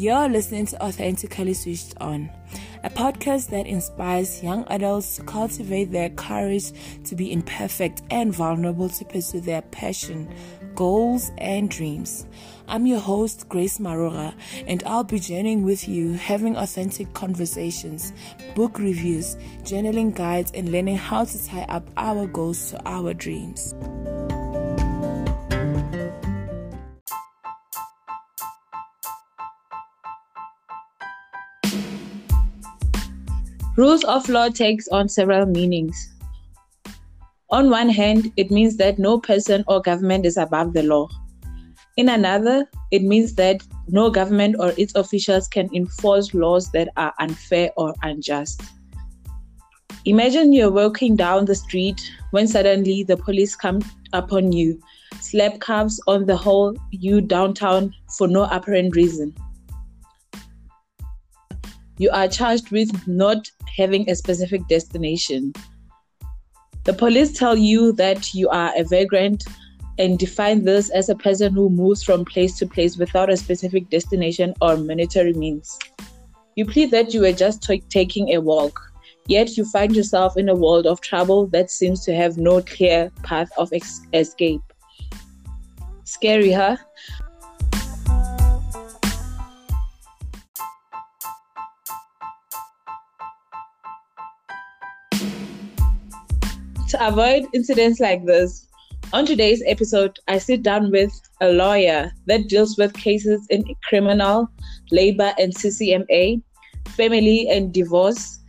You're listening to Authentically Switched On, a podcast that inspires young adults to cultivate their courage to be imperfect and vulnerable to pursue their passion, goals, and dreams. I'm your host, Grace Marora, and I'll be journeying with you, having authentic conversations, book reviews, journaling guides, and learning how to tie up our goals to our dreams. Rules of law takes on several meanings. On one hand, it means that no person or government is above the law. In another, it means that no government or its officials can enforce laws that are unfair or unjust. Imagine you're walking down the street when suddenly the police come upon you, slap cuffs on the whole you downtown for no apparent reason. You are charged with not having a specific destination. The police tell you that you are a vagrant and define this as a person who moves from place to place without a specific destination or monetary means. You plead that you were just taking a walk, yet you find yourself in a world of trouble that seems to have no clear path of escape. Scary, huh? To avoid incidents like this, on today's episode, I sit down with a lawyer that deals with cases in criminal, labor and CCMA, family and divorce,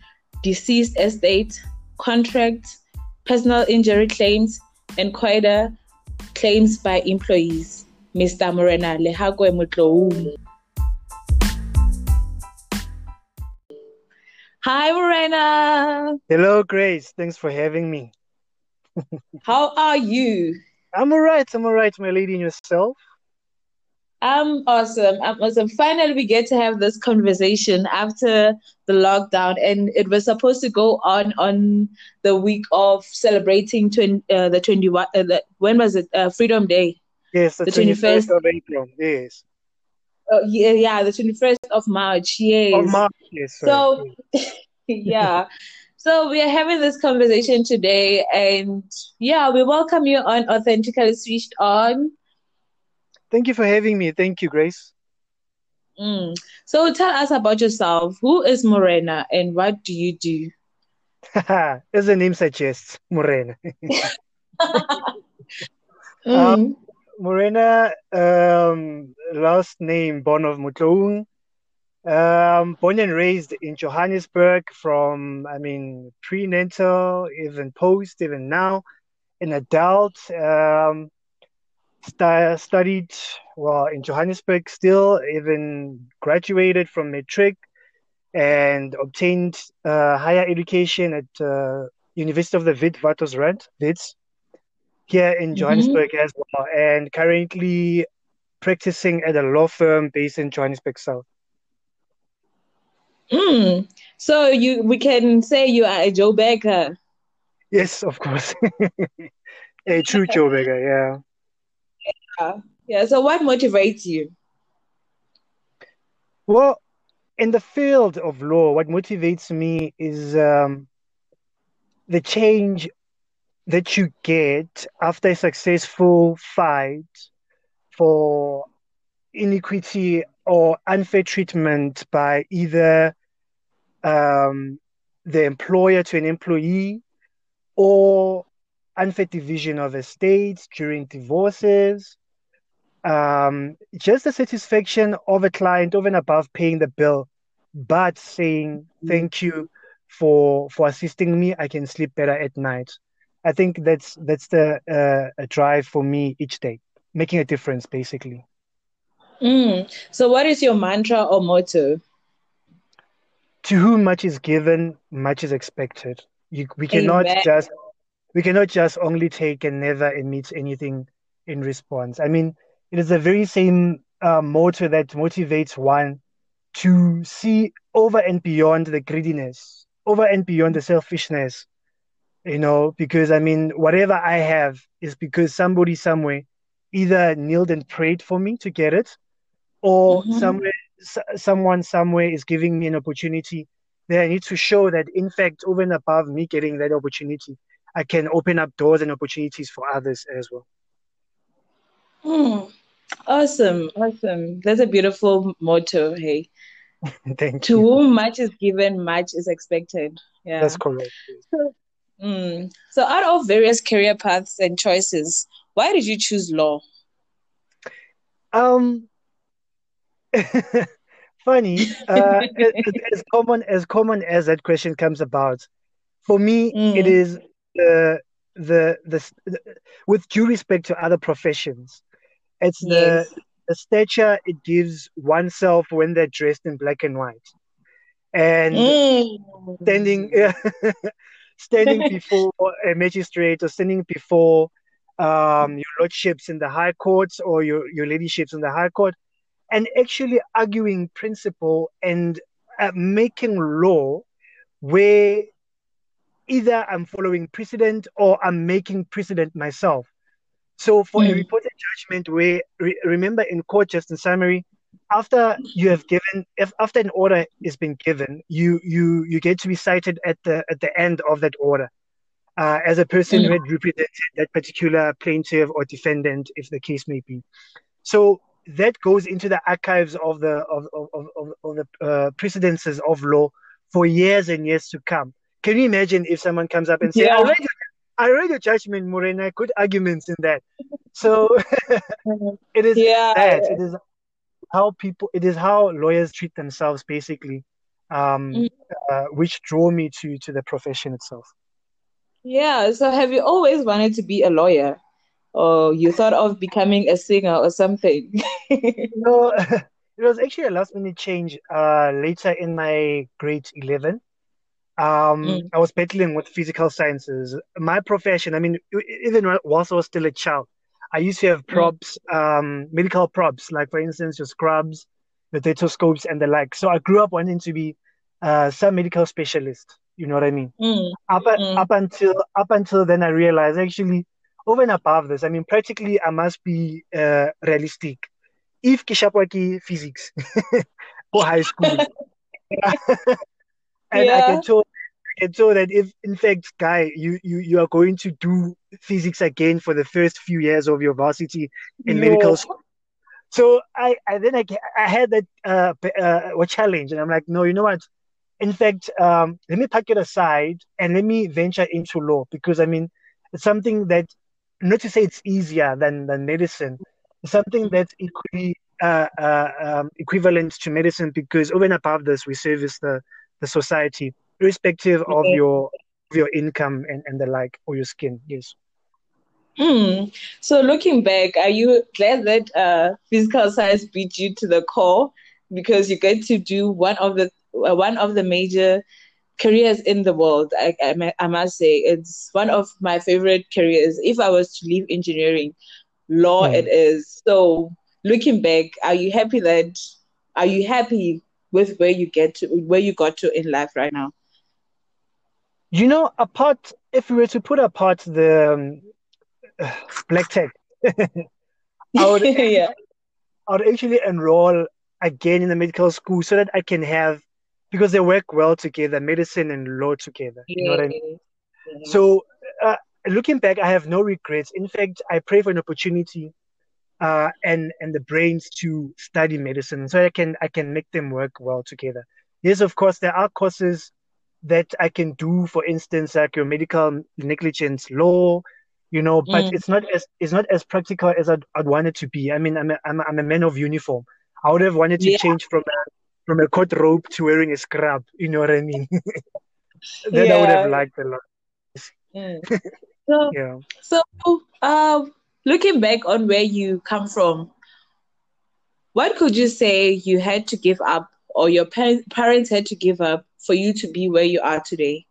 deceased estate, contract, personal injury claims, and COIDA claims by employees, Mr. Morena Lehago. Hi, Morena. Hello, Grace. Thanks for having me. How are you? I'm all right, my lady, and yourself? I'm awesome. Finally, we get to have this conversation after the lockdown, and it was supposed to go on the week of celebrating Freedom Day. Yes, the 21st of April, yes. The 21st of March, yes. Of March, yes. Sorry. So, yeah. So we are having this conversation today, and we welcome you on Authentically Switched On. Thank you for having me. Thank you, Grace. So tell us about yourself. Who is Morena and what do you do? As the name suggests, Morena. Morena, last name, born of Mutloung. Born and raised in Johannesburg from, prenatal, even post, even now, an adult. Studied, in Johannesburg still, even graduated from matric and obtained higher education at University of the Witwatersrand, WITS, here in Johannesburg as well, and currently practicing at a law firm based in Johannesburg South. So we can say you are a Joburger. Yes, of course. A true Joburger, yeah. Yeah, so what motivates you? Well, in the field of law, what motivates me is the change that you get after a successful fight for inequity or unfair treatment by either the employer to an employee, or unfair division of estates during divorces. Just the satisfaction of a client over and above paying the bill, but saying, thank you for assisting me, I can sleep better at night. I think that's the drive for me each day, making a difference, basically. So what is your mantra or motto? To whom much is given, much is expected. We cannot just only take and never admit anything in response. It is the very same motto that motivates one to see over and beyond the greediness, over and beyond the selfishness, because whatever I have is because somebody somewhere either kneeled and prayed for me to get it, or someone somewhere is giving me an opportunity, then I need to show that, in fact, over and above me getting that opportunity, I can open up doors and opportunities for others as well. Mm. Awesome. That's a beautiful motto, hey. Thank you. To whom much is given, much is expected. Yeah, that's correct. So out of various career paths and choices, why did you choose law? Funny, as common as that question comes about, for me, it is the with due respect to other professions, it's the stature it gives oneself when they're dressed in black and white, and standing before a magistrate or standing before your lordships in the high courts or your ladyships in the high court, and actually arguing principle and making law where either I'm following precedent or I'm making precedent myself. So for a reported judgment where, remember in court, just in summary, after an order has been given, you get to be cited at the end of that order as a person who had represented that particular plaintiff or defendant, if the case may be. So that goes into the archives of the precedences of law for years and years to come. Can you imagine if someone comes up and says, I read your judgment, Morena, good arguments in that. So it is that. It is how lawyers treat themselves, basically, which drew me to the profession itself. Yeah. So have you always wanted to be a lawyer? Or you thought of becoming a singer or something? No, it was actually a last-minute change later in my grade 11. I was battling with physical sciences. My profession, I mean, even whilst I was still a child, I used to have props, medical props, like, for instance, your scrubs, the stethoscopes, and the like. So I grew up wanting to be some medical specialist, you know what I mean? Up until then, I realized, actually, over and above this, I mean, practically, I must be realistic. If Kishapwaki physics or high school, and I can tell that if, in fact, guy, you are going to do physics again for the first few years of your varsity in medical school. So I had that challenge, and I'm like, no, you know what? In fact, let me pack it aside and let me venture into law, because, I mean, it's something that, not to say it's easier than medicine, something that's equally equivalent to medicine, because over and above this, we service the society, irrespective of your income and the like, or your skin. Yes. So looking back, are you glad that physical science beat you to the core, because you get to do one of the major careers in the world? I must say, it's one of my favorite careers. If I was to leave engineering, law it is. So looking back, are you happy with where you got to in life right now? You know, apart, if we were to put apart the black tech, I would actually enroll again in the medical school so that I can have, because they work well together, medicine and law together. You know what I mean? So looking back, I have no regrets. In fact, I pray for an opportunity and the brains to study medicine so I can make them work well together. Yes, of course, there are courses that I can do, for instance, like your medical negligence law, you know, but it's not as practical as I'd want it to be. I mean, I'm a man of uniform. I would have wanted to change from a coat robe to wearing a scrub, you know what I mean? Then I would have liked a lot. So, looking back on where you come from, what could you say you had to give up, or your parents had to give up, for you to be where you are today?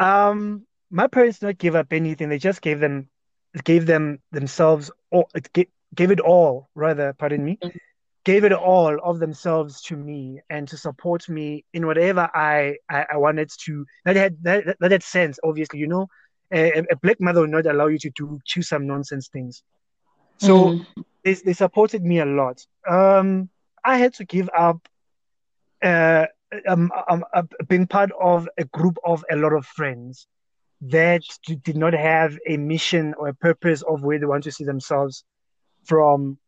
My parents did not give up anything. They just gave it all of themselves to me and to support me in whatever I wanted to. That had sense, obviously, you know. A black mother would not allow you to choose some nonsense things. So they supported me a lot. I had to give up being part of a group of a lot of friends that did not have a mission or a purpose of where they want to see themselves from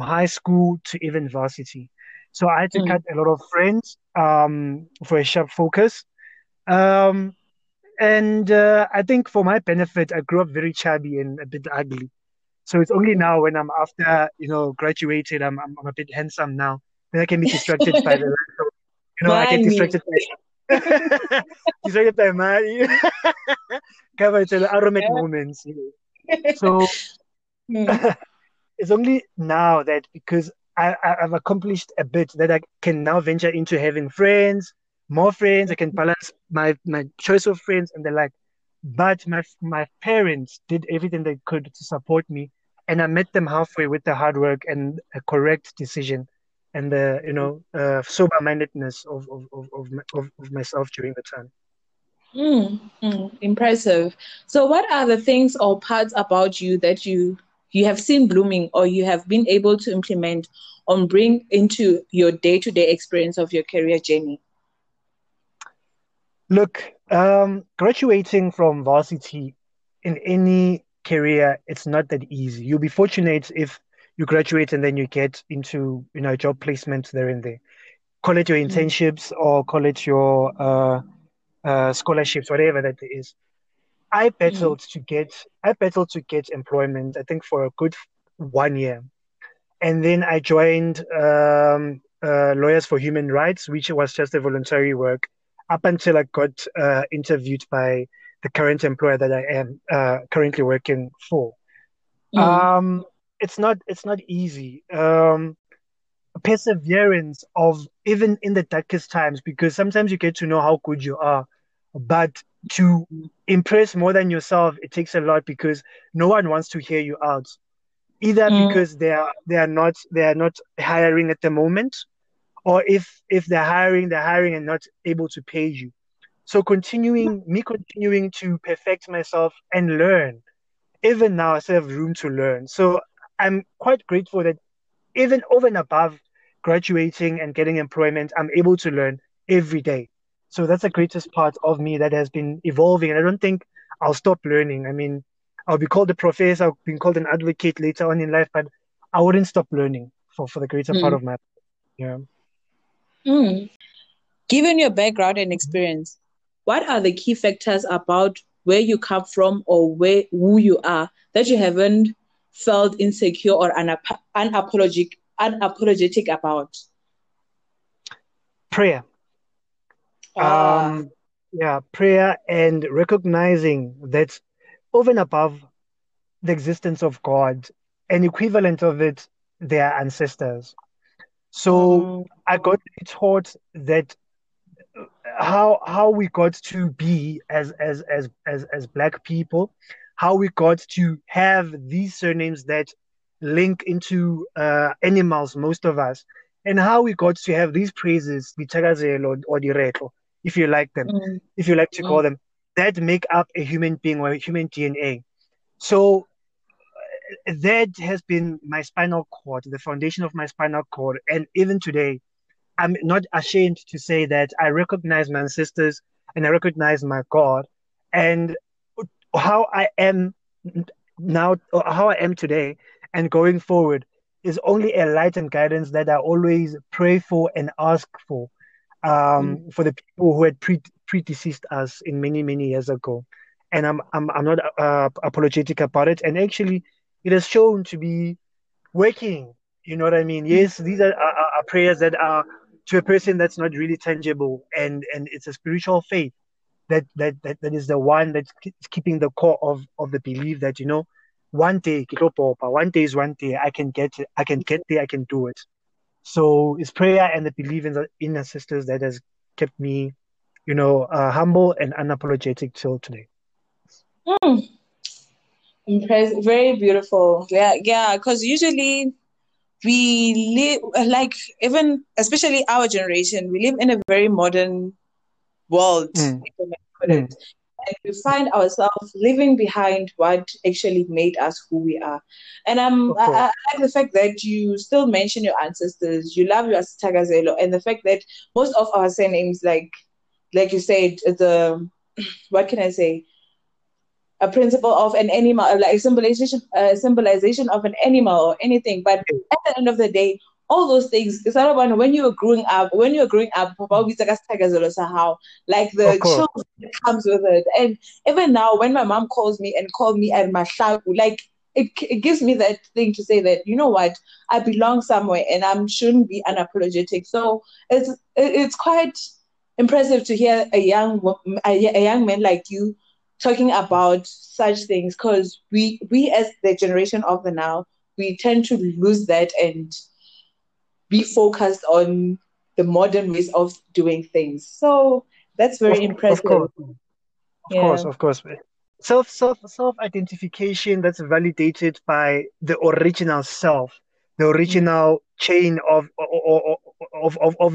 high school to even varsity. So I had to cut a lot of friends for a sharp focus. And I think for my benefit, I grew up very chubby and a bit ugly. So it's only now when I'm after, graduated, I'm a bit handsome now. Then I can be distracted by the, I get distracted by my aromatic moments. So it's only now that because I've accomplished a bit that I can now venture into having friends, more friends. I can balance my choice of friends and the like. But my parents did everything they could to support me, and I met them halfway with the hard work and a correct decision, and the sober-mindedness of myself during the time. Impressive. So, what are the things or parts about you that you have seen blooming, or you have been able to implement or bring into your day-to-day experience of your career journey? Look, graduating from varsity in any career, it's not that easy. You'll be fortunate if you graduate and then you get into, job placement there and there. Call it your internships or call it your scholarships, whatever that is. I battled to get employment, I think, for a good 1 year. And then I joined Lawyers for Human Rights, which was just a voluntary work, up until I got interviewed by the current employer that I am currently working for. It's not easy. Perseverance of even in the darkest times, because sometimes you get to know how good you are, but to impress more than yourself, it takes a lot because no one wants to hear you out, either because they are not hiring at the moment, or if they're hiring and not able to pay you. So continuing to perfect myself and learn. Even now I still have room to learn. So I'm quite grateful that even over and above graduating and getting employment, I'm able to learn every day. So that's the greatest part of me that has been evolving. And I don't think I'll stop learning. I mean, I'll be called a professor, I'll be called an advocate later on in life, but I wouldn't stop learning for the greater part of my life. Yeah. Given your background and experience, what are the key factors about where you come from or who you are that you haven't felt insecure or unapologetic about? Prayer. Prayer and recognizing that over and above the existence of God, an equivalent of it, their ancestors. So I got taught that how we got to be as Black people, how we got to have these surnames that link into animals, most of us, and how we got to have these praises, the tagazelo or the reto, if you like them, if you like to call them, that make up a human being or a human DNA. So that has been my spinal cord, the foundation of my spinal cord. And even today, I'm not ashamed to say that I recognize my ancestors and I recognize my God. And how I am now, or how I am today and going forward is only a light and guidance that I always pray for and ask for, for the people who had predeceased us in many, many years ago. And I'm not apologetic about it. And actually, it has shown to be working. You know what I mean? Yes, these are prayers that are to a person that's not really tangible, and it's a spiritual faith that is the one that's keeping the core of the belief that one day is one day. I can get there. I can do it. So it's prayer and the belief in our sisters that has kept me, humble and unapologetic till today. Impressive. Very beautiful. Yeah. Because usually we live, especially our generation, we live in a very modern world. like we find ourselves leaving behind what actually made us who we are. And I like the fact that you still mention your ancestors, you love your Tagazelo, and the fact that most of our surnames, like you said, the, what can I say, a principle of an animal, like symbolization of an animal or anything. But at the end of the day, all those things, it's all about when you were growing up, like the children that comes with it. And even now, when my mom calls me and like it gives me that thing to say that, you know what, I belong somewhere and I shouldn't be unapologetic. So it's quite impressive to hear a young man like you talking about such things, because we as the generation of the now, we tend to lose that and be focused on the modern ways of doing things. So that's very impressive. Of course. Self-identification that's validated by the original self, the original chain of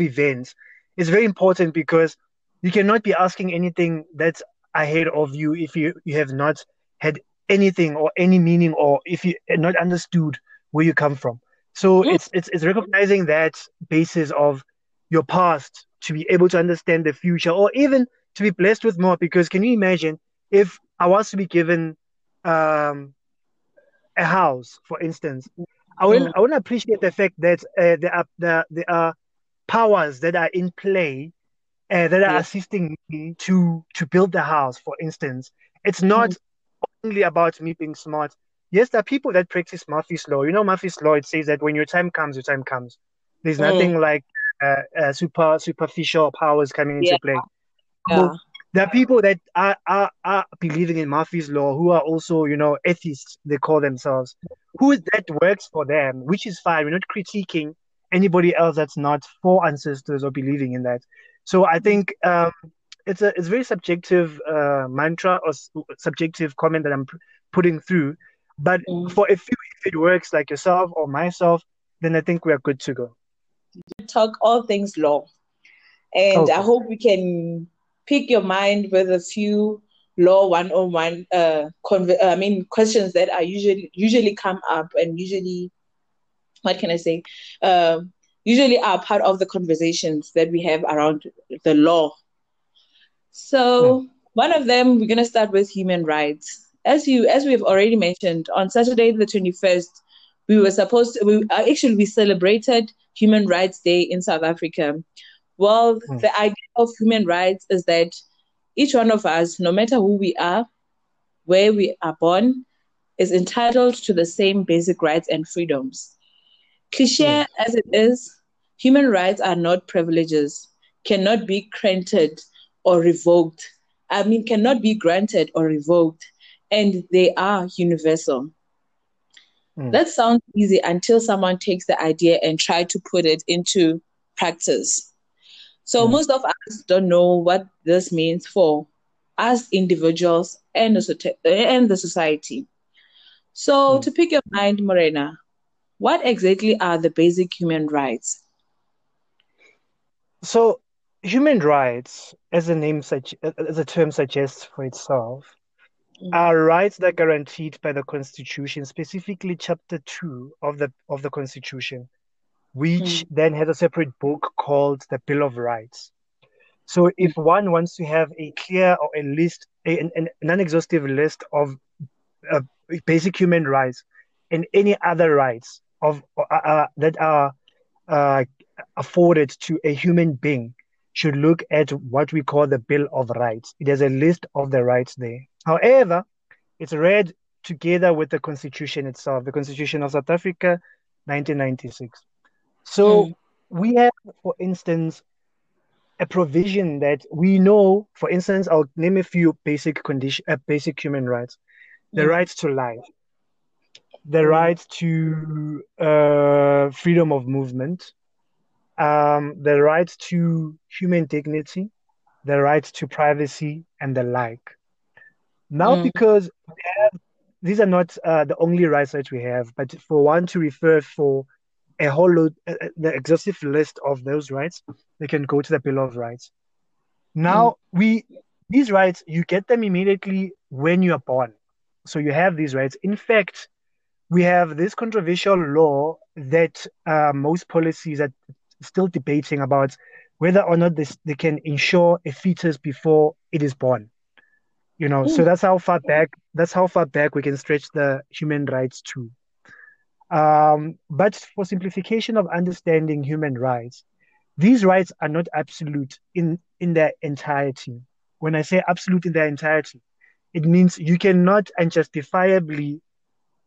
events, is very important, because you cannot be asking anything that's ahead of you if you have not had anything or any meaning, or if you not understood where you come from. So it's recognizing that basis of your past to be able to understand the future, or even to be blessed with more. Because can you imagine if I was to be given a house, for instance, I wouldn't appreciate the fact that there are powers that are in play that are assisting me to build the house, for instance. It's not only about me being smart. Yes, there are people that practice Murphy's Law. You know, Murphy's Law, it says that when your time comes, your time comes. There's nothing like superficial powers coming into play. Yeah. So there are people that are believing in Murphy's Law who are also, you know, atheists, they call themselves, who that works for them, which is fine. We're not critiquing anybody else that's not for ancestors or believing in that. So I think it's a very subjective mantra or subjective comment that I'm putting through. But for a few, if it works, like yourself or myself, then I think we are good to go. Talk all things law. And I hope we can pick your mind with a few law 101 questions that are usually come up and usually are part of the conversations that we have around the law. So one of them, we're going to start with human rights. As we've already mentioned, on Saturday the 21st, we celebrated Human Rights Day in South Africa. Well, the idea of human rights is that each one of us, no matter who we are, where we are born, is entitled to the same basic rights and freedoms. Cliché as it is, human rights are not privileges, cannot be granted or revoked. And they are universal. That sounds easy until someone takes the idea and try to put it into practice. So most of us don't know what this means for us individuals and the society. So to pick your mind, Morena, what exactly are the basic human rights? So human rights, as the term suggests for itself, are rights that are guaranteed by the Constitution, specifically Chapter 2 of the Constitution, which then has a separate book called the Bill of Rights. So if one wants to have a clear or a list, a non-exhaustive list of basic human rights and any other rights that are afforded to a human being, should look at what we call the Bill of Rights. It has a list of the rights there. However, it's read together with the Constitution itself, the Constitution of South Africa, 1996. So we have, for instance, a provision that we know, for instance, I'll name a few basic human rights. The rights to life, the rights to freedom of movement, the rights to human dignity, the rights to privacy, and the like. Now, because these are not the only rights that we have, but for one to refer for a whole load, the exhaustive list of those rights, they can go to the Bill of Rights. Now, we These rights, you get them immediately when you are born. So you have these rights. In fact, we have this controversial law that most policies are still debating about whether or not they can insure a fetus before it is born. You know, so that's how far back we can stretch the human rights to. But for simplification of understanding human rights, these rights are not absolute in their entirety. When I say absolute in their entirety, it means you cannot unjustifiably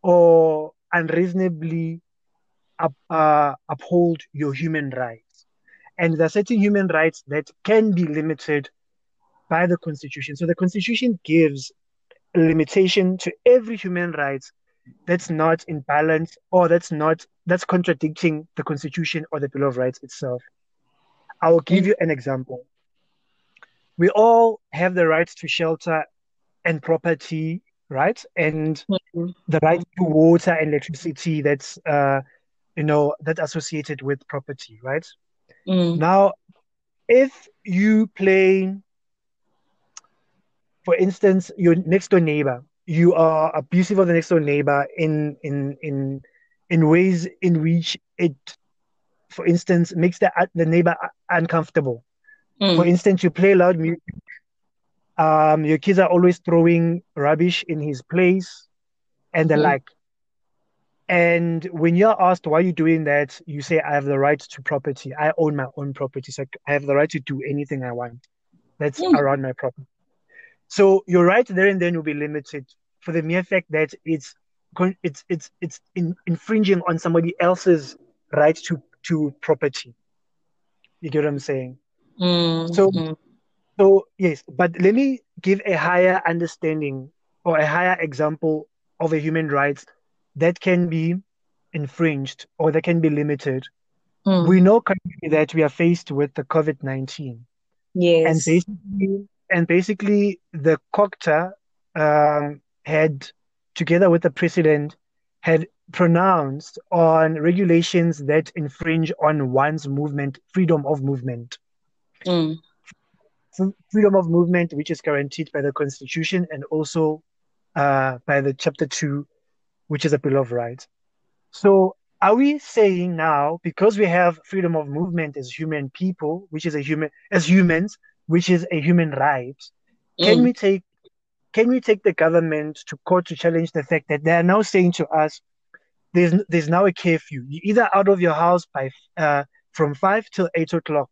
or unreasonably uphold your human rights. And there are certain human rights that can be limited by the Constitution. So the Constitution gives a limitation to every human right that's not in balance or that's contradicting the Constitution or the Bill of Rights itself. I will give you an example. We all have the right to shelter and property, right? And the right to water and electricity that's, that associated with property, right? Now, if you play, for instance, your next door neighbor, you are abusive of the next door neighbor in ways in which it, for instance, makes the neighbor uncomfortable. For instance, you play loud music. Your kids are always throwing rubbish in his place and the like. And when you're asked why you're doing that, you say, I have the right to property. I own my own property. So I have the right to do anything I want that's around my property. So your right there and then will be limited for the mere fact that it's infringing on somebody else's right to property. You get what I'm saying? So yes, but let me give a higher understanding or a higher example of a human rights that can be infringed or that can be limited. We know currently that we are faced with the COVID-19. Yes. And basically the COCTA had, together with the president, had pronounced on regulations that infringe on one's movement, freedom of movement. Freedom of movement, which is guaranteed by the Constitution and also by the Chapter 2, which is a Bill of Rights. So are we saying now, because we have freedom of movement as human people, which is a human right, can we take the government to court to challenge the fact that they are now saying to us, there's now a curfew. You're either out of your house by from 5 till 8 o'clock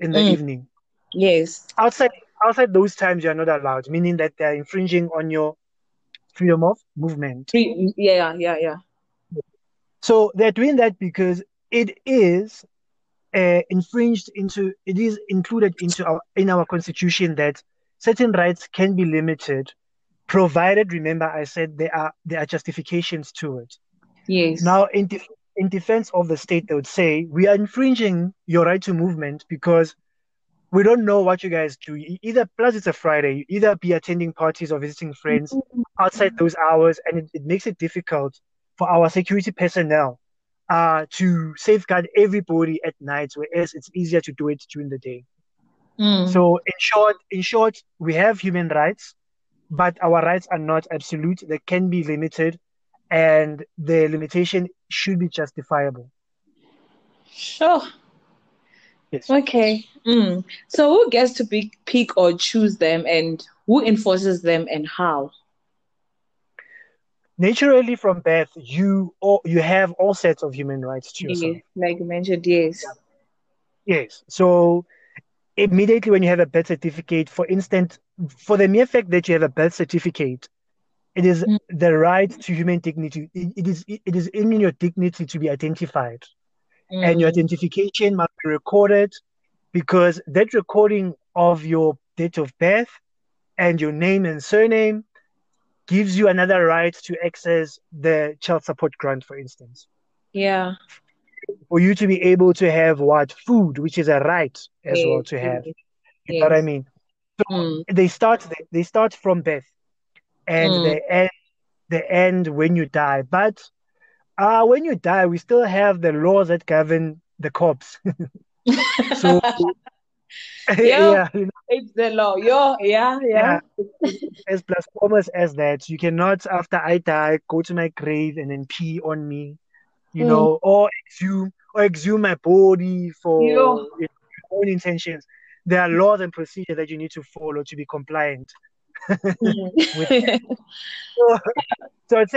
in the evening. Yes. Outside those times, you are not allowed, meaning that they are infringing on your freedom of movement. Yeah. So they're doing that because it is included in our Constitution that certain rights can be limited, provided, remember, I said there are justifications to it. Yes. Now, in defense of the state, they would say we are infringing your right to movement because we don't know what you guys do. Plus it's a Friday, you either be attending parties or visiting friends outside those hours, and it makes it difficult for our security personnel to safeguard everybody at night, whereas it's easier to do it during the day. So in short, we have human rights, but our rights are not absolute. They can be limited, and the limitation should be justifiable. Sure. Yes. Okay. So who gets to pick or choose them, and who enforces them, and how? Naturally, from birth, you have all sets of human rights to yourself. Like you mentioned, yes. Yeah. Yes. So immediately when you have a birth certificate, for instance, for the mere fact that you have a birth certificate, it is the right to human dignity. It is in your dignity to be identified. And your identification must be recorded, because that recording of your date of birth and your name and surname gives you another right to access the child support grant, for instance. Yeah. For you to be able to have food, which is a right as well to have. Yes. You know what I mean? So they start from birth, and they end when you die. But when you die, we still have the laws that govern the corpse. So It's the law. As blasphemous as that, you cannot, after I die, go to my grave and then pee on me, you know, or exhume my body for your own intentions. There are laws and procedures that you need to follow to be compliant. So I'd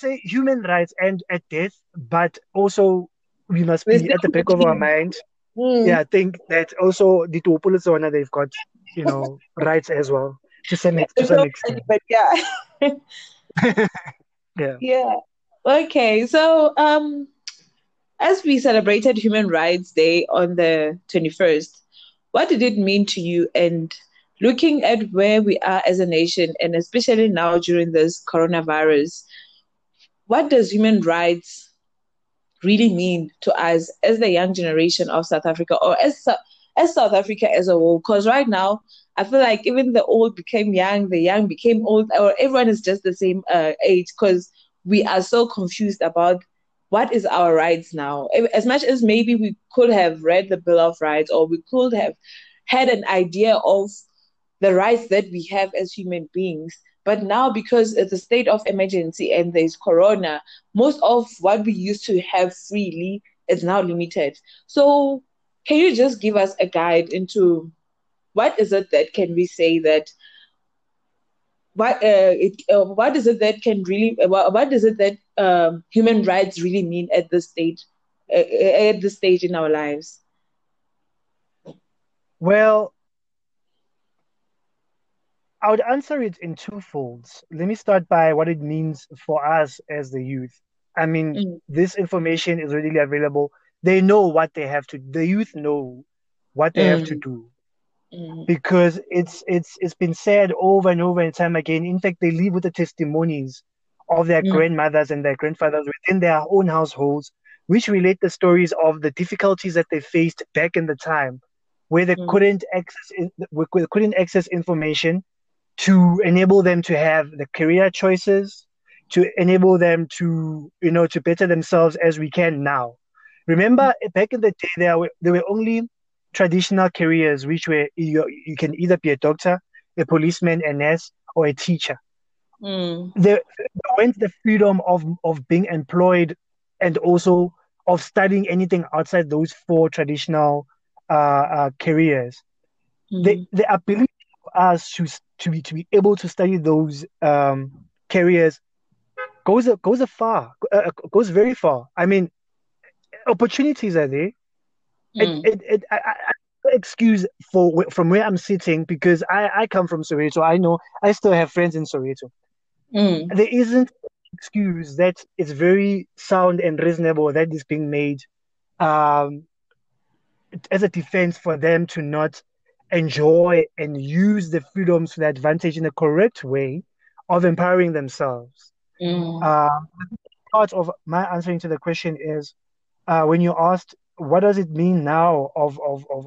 say human rights end at death, but also we must be at the back of our mind. I think that also the Topolozona, they've got, you know, rights as well to some extent. But yeah. Okay, so as we celebrated Human Rights Day on the 21st, what did it mean to you? And looking at where we are as a nation, and especially now during this coronavirus, what does human rights really mean to us as the young generation of South Africa, or as South Africa as a whole? Because right now, I feel like even the old became young, the young became old, or everyone is just the same age, because we are so confused about what is our rights now. As much as maybe we could have read the Bill of Rights, or we could have had an idea of the rights that we have as human beings. But now, because it's a state of emergency and there's corona, most of what we used to have freely is now limited. So can you just give us a guide into what is it that can we say that, what is it that can really, what is it that human rights really mean at this stage in our lives? Well, I would answer it in two folds. Let me start by what it means for us as the youth. I mean, this information is readily available. They know what they have to. The youth know what they have to do, because it's been said over and over and time again. In fact, they live with the testimonies of their grandmothers and their grandfathers within their own households, which relate the stories of the difficulties that they faced back in the time, where they couldn't access information to enable them to have the career choices, to enable them to, you know, to better themselves as we can now. Remember, back in the day, there were only traditional careers, which were you can either be a doctor, a policeman, a nurse, or a teacher. There went the freedom of being employed and also of studying anything outside those four traditional careers. The ability for us to be able to study those careers goes very far. I mean, opportunities are there. I excuse from where I'm sitting, because I come from Soweto. I know I still have friends in Soweto. There isn't an excuse that it's very sound and reasonable that is being made as a defense for them to not enjoy and use the freedoms to their advantage in the correct way of empowering themselves. Part of my answering to the question is, when you asked, what does it mean now of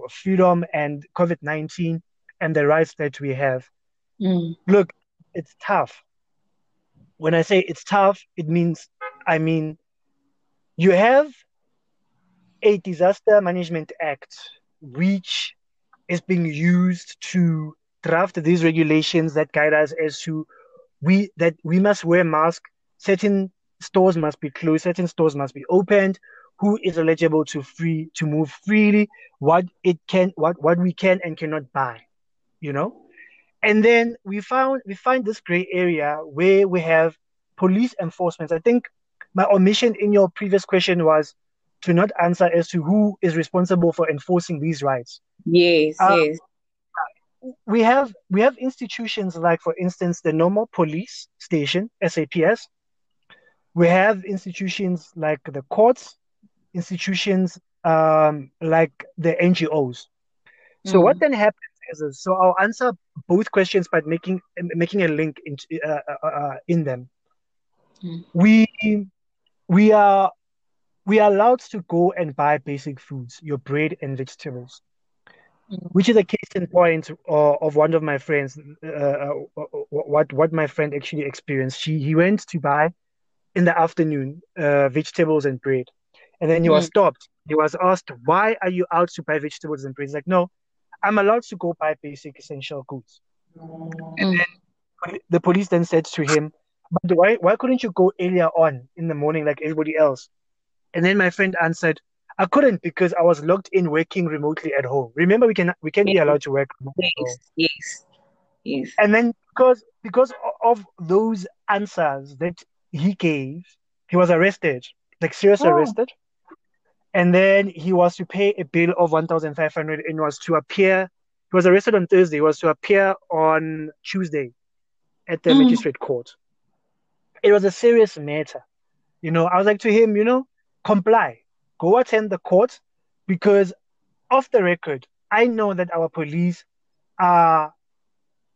freedom and COVID-19 and the rights that we have? Look, it's tough. When I say it's tough, it means, I mean, you have a Disaster Management Act, which is being used to draft these regulations that guide us as to that we must wear masks, certain stores must be closed, certain stores must be opened, who is eligible to move freely, what we can and cannot buy, you know? And then we find this gray area where we have police enforcement. I think my omission in your previous question was to not answer as to who is responsible for enforcing these rights. Yes. We have institutions like, for instance, the normal police station, SAPS. We have institutions like the courts, institutions like the NGOs. So what then happens is, so I'll answer both questions by making a link in them. We are allowed to go and buy basic foods, your bread and vegetables, which is a case in point of one of my friends. What my friend actually experienced. He went to buy in the afternoon vegetables and bread, and then he was stopped. He was asked, "Why are you out to buy vegetables and bread?" He's like, "No, I'm allowed to go buy basic essential goods. And then the police then said to him, but why couldn't you go earlier on in the morning like everybody else? And then my friend answered, I couldn't because I was logged in working remotely at home. Remember, we can be allowed to work remotely. Yes. And then because of those answers that he gave, he was arrested, like seriously arrested. And then he was to pay a bill of 1,500 and was to appear. He was arrested on Thursday. He was to appear on Tuesday at the magistrate court. It was a serious matter. You know, I was like to him, you know, comply. Go attend the court because off the record, I know that our police are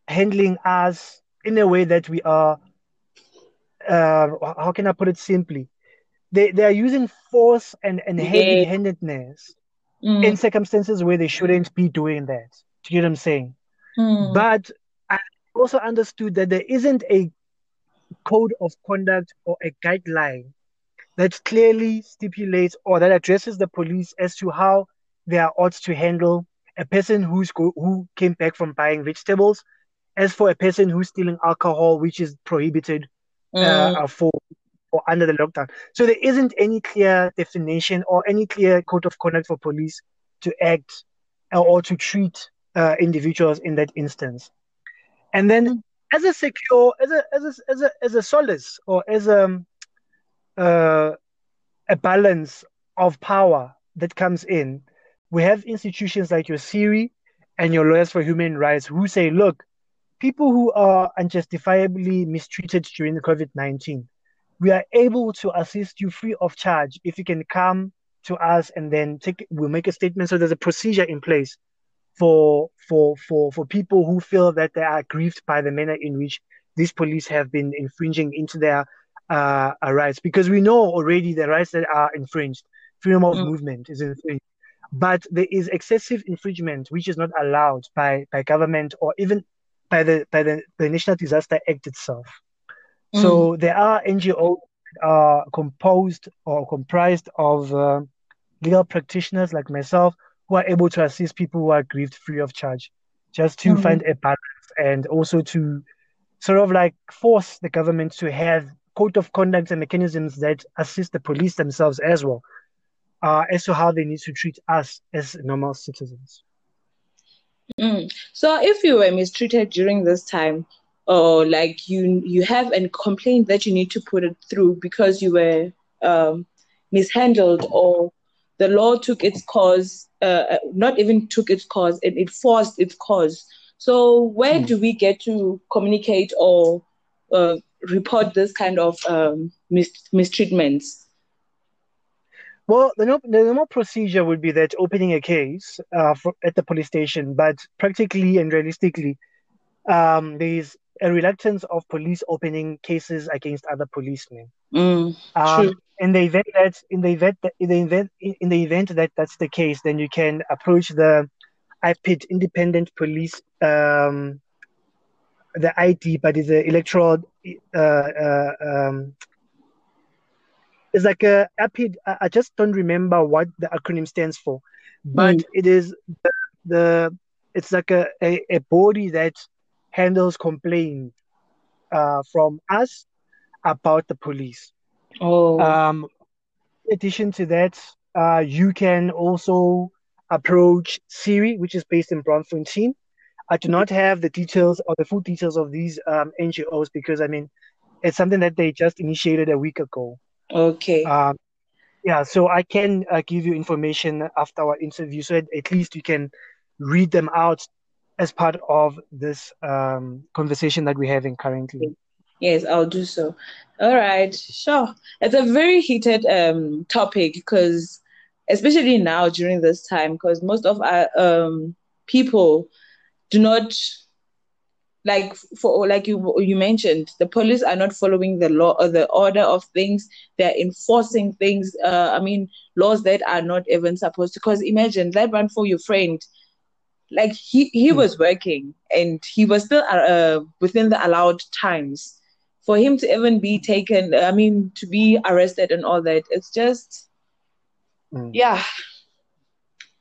handling us in a way that we are, how can I put it simply? They are using force and heavy-handedness in circumstances where they shouldn't be doing that. Do you get what I'm saying? But I also understood that there isn't a code of conduct or a guideline that clearly stipulates or that addresses the police as to how they are ought to handle a person who came back from buying vegetables, as for a person who's stealing alcohol, which is prohibited for under the lockdown. So there isn't any clear definition or any clear code of conduct for police to act or to treat individuals in that instance. And then, as a secure, as a solace or as a balance of power that comes in, we have institutions like your Siri and your Lawyers for Human Rights who say, look, people who are unjustifiably mistreated during the COVID-19, we are able to assist you free of charge if you can come to us and then we'll make a statement. So there's a procedure in place for people who feel that they are aggrieved by the manner in which these police have been infringing into their rights, because we know already the rights that are infringed. Freedom of movement is infringed, but there is excessive infringement which is not allowed by government or even by the National Disaster Act itself. So there are NGOs that are comprised of legal practitioners like myself who are able to assist people who are aggrieved free of charge, just to find a balance and also to sort of like force the government to have code of conduct and mechanisms that assist the police themselves as well, as to how they need to treat us as normal citizens. So if you were mistreated during this time, or like you have a complaint that you need to put it through because you were mishandled, or the law took its course, not even took its course, and it forced its course. So where do we get to communicate or report this kind of mistreatments? Well, the normal procedure would be that opening a case at the police station, but practically and realistically, there is a reluctance of police opening cases against other policemen. True. In the event that that's the case, then you can approach the IPED, Independent Police. The ID, but it's an electoral. It's like a IPED. I just don't remember what the acronym stands for, but it is it's like a body that handles complaints from us about the police. In addition to that, you can also approach Siri, which is based in Braamfontein. I do not have the details or the full details of these NGOs because, I mean, it's something that they just initiated a week ago. Okay. So I can give you information after our interview, so at least you can read them out as part of this conversation that we're having currently. Yes, I'll do so. All right, sure. It's a very heated topic because, especially now during this time, because most of our people do not, you mentioned, the police are not following the law or the order of things. They're enforcing things. Laws that are not even supposed to. Because imagine that one for your friend. Like he was working and he was still within the allowed times. For him to even be taken, to be arrested and all that, it's just,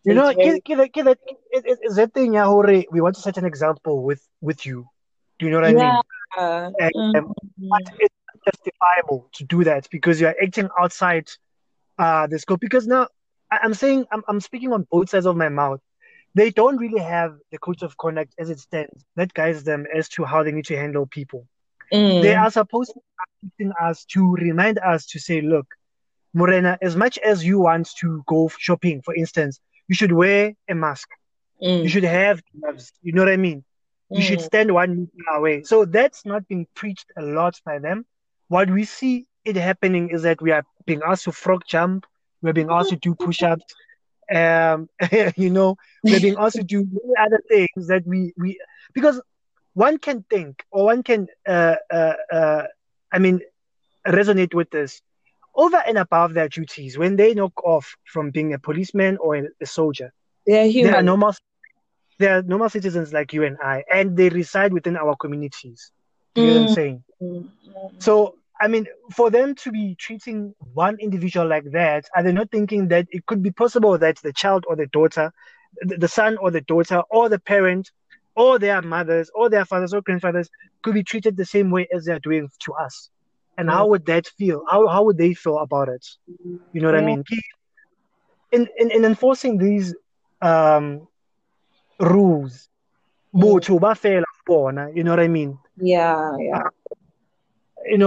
You know, is that thing ya hore, we want to set an example with you. Do you know what I mean? And, but it's justifiable to do that because you are acting outside the scope. Because now I'm saying I'm speaking on both sides of my mouth. They don't really have the code of conduct as it stands that guides them as to how they need to handle people. Mm. They are supposed to be asking us to remind us to say, look, Morena, as much as you want to go shopping, for instance, you should wear a mask. Mm. You should have gloves. You know what I mean? Mm. You should stand 1 meter away. So that's not being preached a lot by them. What we see it happening is that we are being asked to frog jump. We're being asked to do push-ups. You know, we're being asked to do many other things that we because one can think or one can, resonate with this. Over and above their duties, when they knock off from being a policeman or a soldier, they are normal citizens like you and I, and they reside within our communities. You know what I'm saying? So, for them to be treating one individual like that, are they not thinking that it could be possible that the child or the daughter, the son or the daughter, or the parent, or their mothers, or their fathers or grandfathers could be treated the same way as they are doing to us? And how would that feel? How would they feel about it? You know what I mean? In enforcing these rules, you know what I mean? And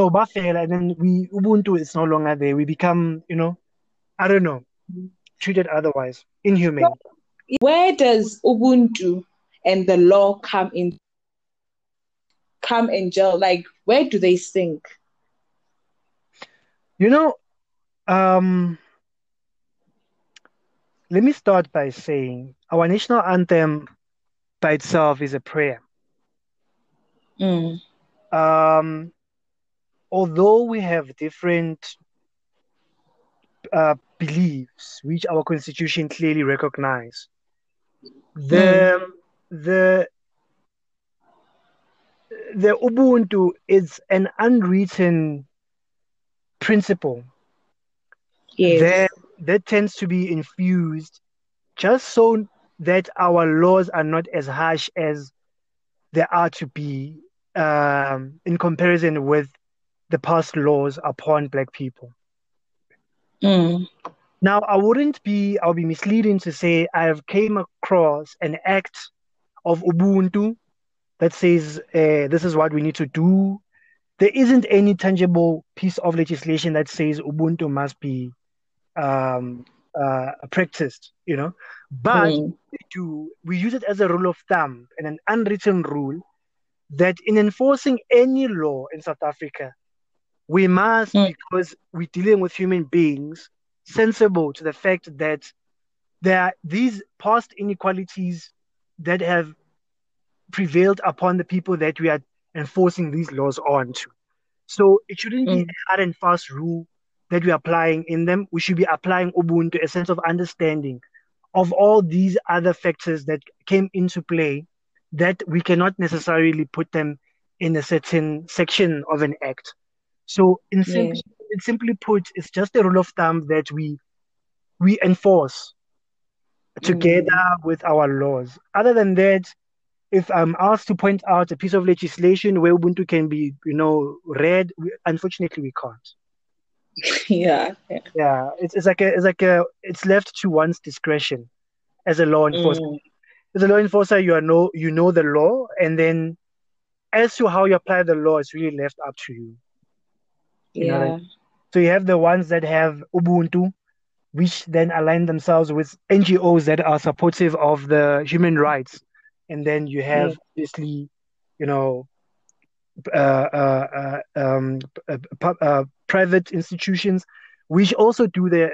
then Ubuntu is no longer there. We become, treated otherwise, inhumane. So, where does Ubuntu and the law come in jail? Like, where do they sink? Let me start by saying our national anthem by itself is a prayer. Although we have different beliefs, which our constitution clearly recognizes, the Ubuntu is an unwritten principle that tends to be infused just so that our laws are not as harsh as they are to be in comparison with the past laws upon Black people. Now, I'll be misleading to say I have came across an act of Ubuntu that says this is what we need to do. There isn't any tangible piece of legislation that says Ubuntu must be practiced, But we use it as a rule of thumb and an unwritten rule that in enforcing any law in South Africa, we must, because we're dealing with human beings, sensible to the fact that there are these past inequalities that have prevailed upon the people that we are enforcing these laws onto. So it shouldn't be a hard and fast rule that we're applying in them. We should be applying Ubuntu, a sense of understanding of all these other factors that came into play that we cannot necessarily put them in a certain section of an act. So simply put, it's just a rule of thumb that we enforce together with our laws. Other than that, if I'm asked to point out a piece of legislation where Ubuntu can be, read, unfortunately we can't. Yeah. It's left to one's discretion as a law enforcer. As a law enforcer, you know the law, and then as to how you apply the law, it's really left up to you. You know, so you have the ones that have Ubuntu, which then align themselves with NGOs that are supportive of the human rights. And then you have, obviously, private institutions, which also do the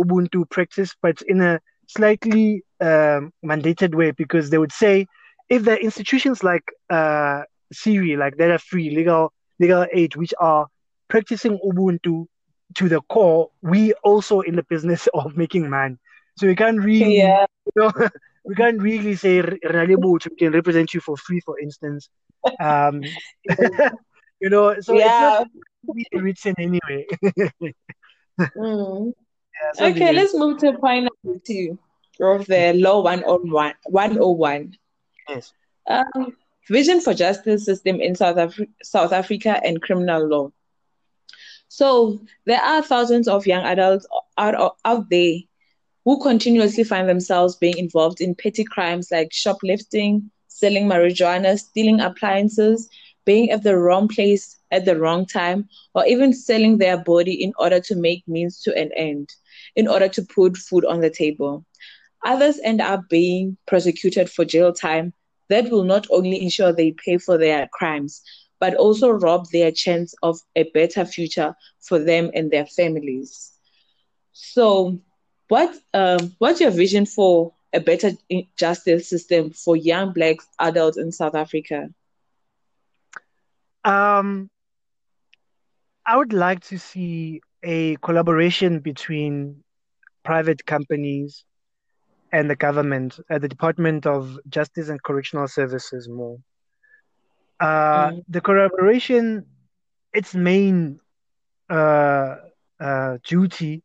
Ubuntu practice, but in a slightly mandated way, because they would say, if there are institutions like Siri, like that are free, legal aid, which are practicing Ubuntu to the core, we also in the business of making money. So we can't really... We can't really say Renalibu can represent you for free, for instance. It's not really written anyway. Let's move to point number two. of the Law 101. Yes. Vision for Justice System in South Africa and Criminal Law. So there are thousands of young adults out there who continuously find themselves being involved in petty crimes like shoplifting, selling marijuana, stealing appliances, being at the wrong place at the wrong time, or even selling their body in order to make means to an end, in order to put food on the table. Others end up being prosecuted for jail time that will not only ensure they pay for their crimes, but also rob their chance of a better future for them and their families. So what's your vision for a better justice system for young Black adults in South Africa? I would like to see a collaboration between private companies and the government at the Department of Justice and Correctional Services more. The collaboration, its main duty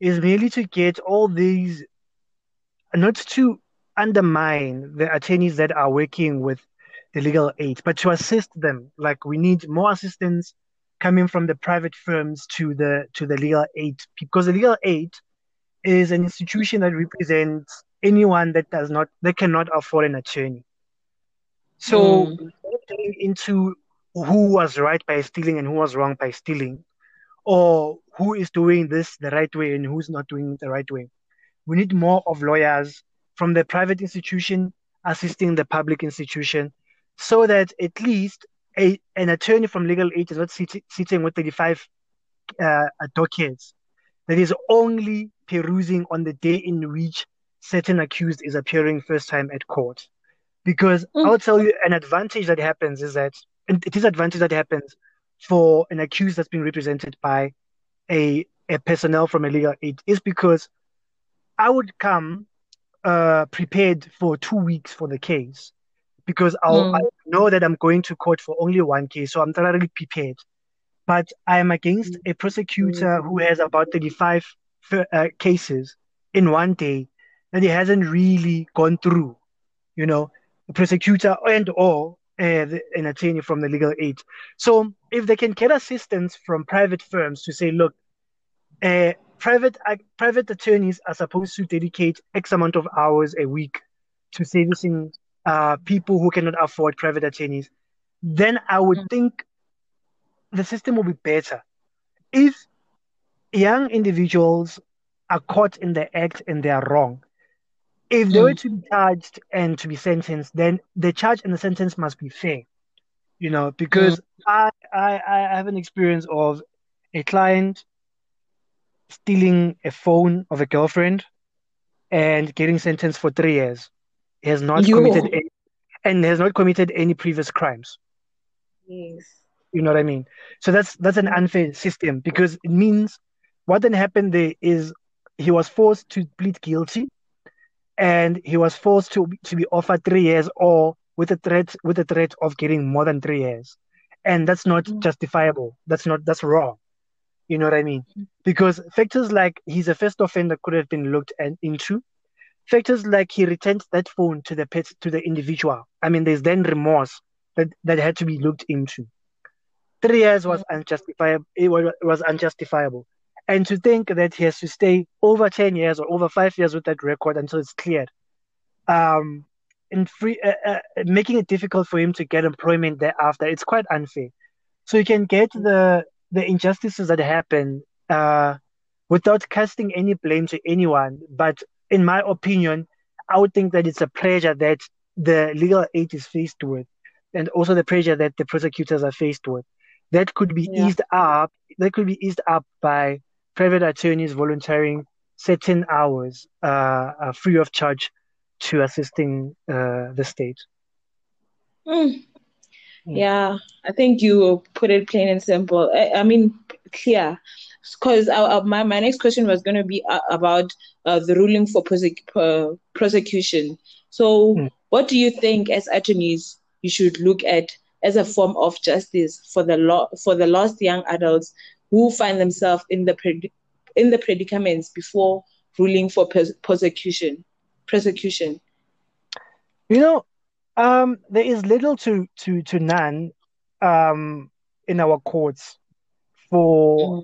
is merely to get all these, not to undermine the attorneys that are working with the legal aid, but to assist them. Like, we need more assistance coming from the private firms to the legal aid, because the legal aid is an institution that represents anyone that cannot afford an attorney. So into who was right by stealing and who was wrong by stealing, or who is doing this the right way and who's not doing it the right way. We need more of lawyers from the private institution assisting the public institution, so that at least an attorney from legal aid is not sitting with 35 dockets that is only perusing on the day in which certain accused is appearing first time at court. Because I'll tell you, an advantage that happens is that, and it is advantage that happens for an accused that's being represented by a personnel from a legal aid, is because I would come prepared for 2 weeks for the case, because I know that I'm going to court for only one case, so I'm thoroughly prepared. But I am against a prosecutor who has about 35 cases in one day that he hasn't really gone through, you know, the prosecutor and or an attorney from the legal aid. So if they can get assistance from private firms to say, look, private attorneys are supposed to dedicate X amount of hours a week to servicing people who cannot afford private attorneys, then I would think the system will be better. If young individuals are caught in the act and they are wrong, if they were to be charged and to be sentenced, then the charge and the sentence must be fair, you know, because I have an experience of a client stealing a phone of a girlfriend and getting sentenced for 3 years. He has not committed any previous crimes. Yes. You know what I mean? So that's an unfair system, because it means what then happened there is he was forced to plead guilty. And he was forced to be offered 3 years, or with a threat of getting more than 3 years. And that's not justifiable. That's wrong. You know what I mean? Because factors like he's a first offender could have been looked into. Factors like he returned that phone to the individual. I mean, there's then remorse that had to be looked into. 3 years was unjustifiable. It was unjustifiable. And to think that he has to stay over 10 years or over 5 years with that record until it's cleared, making it difficult for him to get employment thereafter, it's quite unfair. So you can get the injustices that happen without casting any blame to anyone. But in my opinion, I would think that it's a pressure that the legal aid is faced with, and also the pressure that the prosecutors are faced with. That could be eased up by private attorneys volunteering certain hours free of charge to assisting the state. Yeah, I think you put it plain and simple. I mean, clear. Because my next question was going to be about the ruling for prosecution. So what do you think as attorneys you should look at as a form of justice for the lost young adults who find themselves in the predicaments before ruling for prosecution? prosecution? You know, there is little to none in our courts for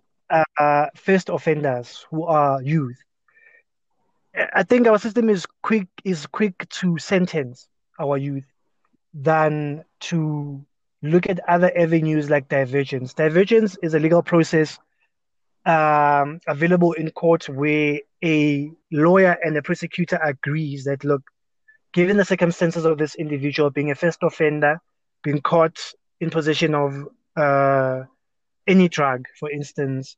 first offenders who are youth. I think our system is quick to sentence our youth than to look at other avenues like divergence. Divergence is a legal process available in court where a lawyer and a prosecutor agrees that, look, given the circumstances of this individual being a first offender, being caught in possession of any drug, for instance,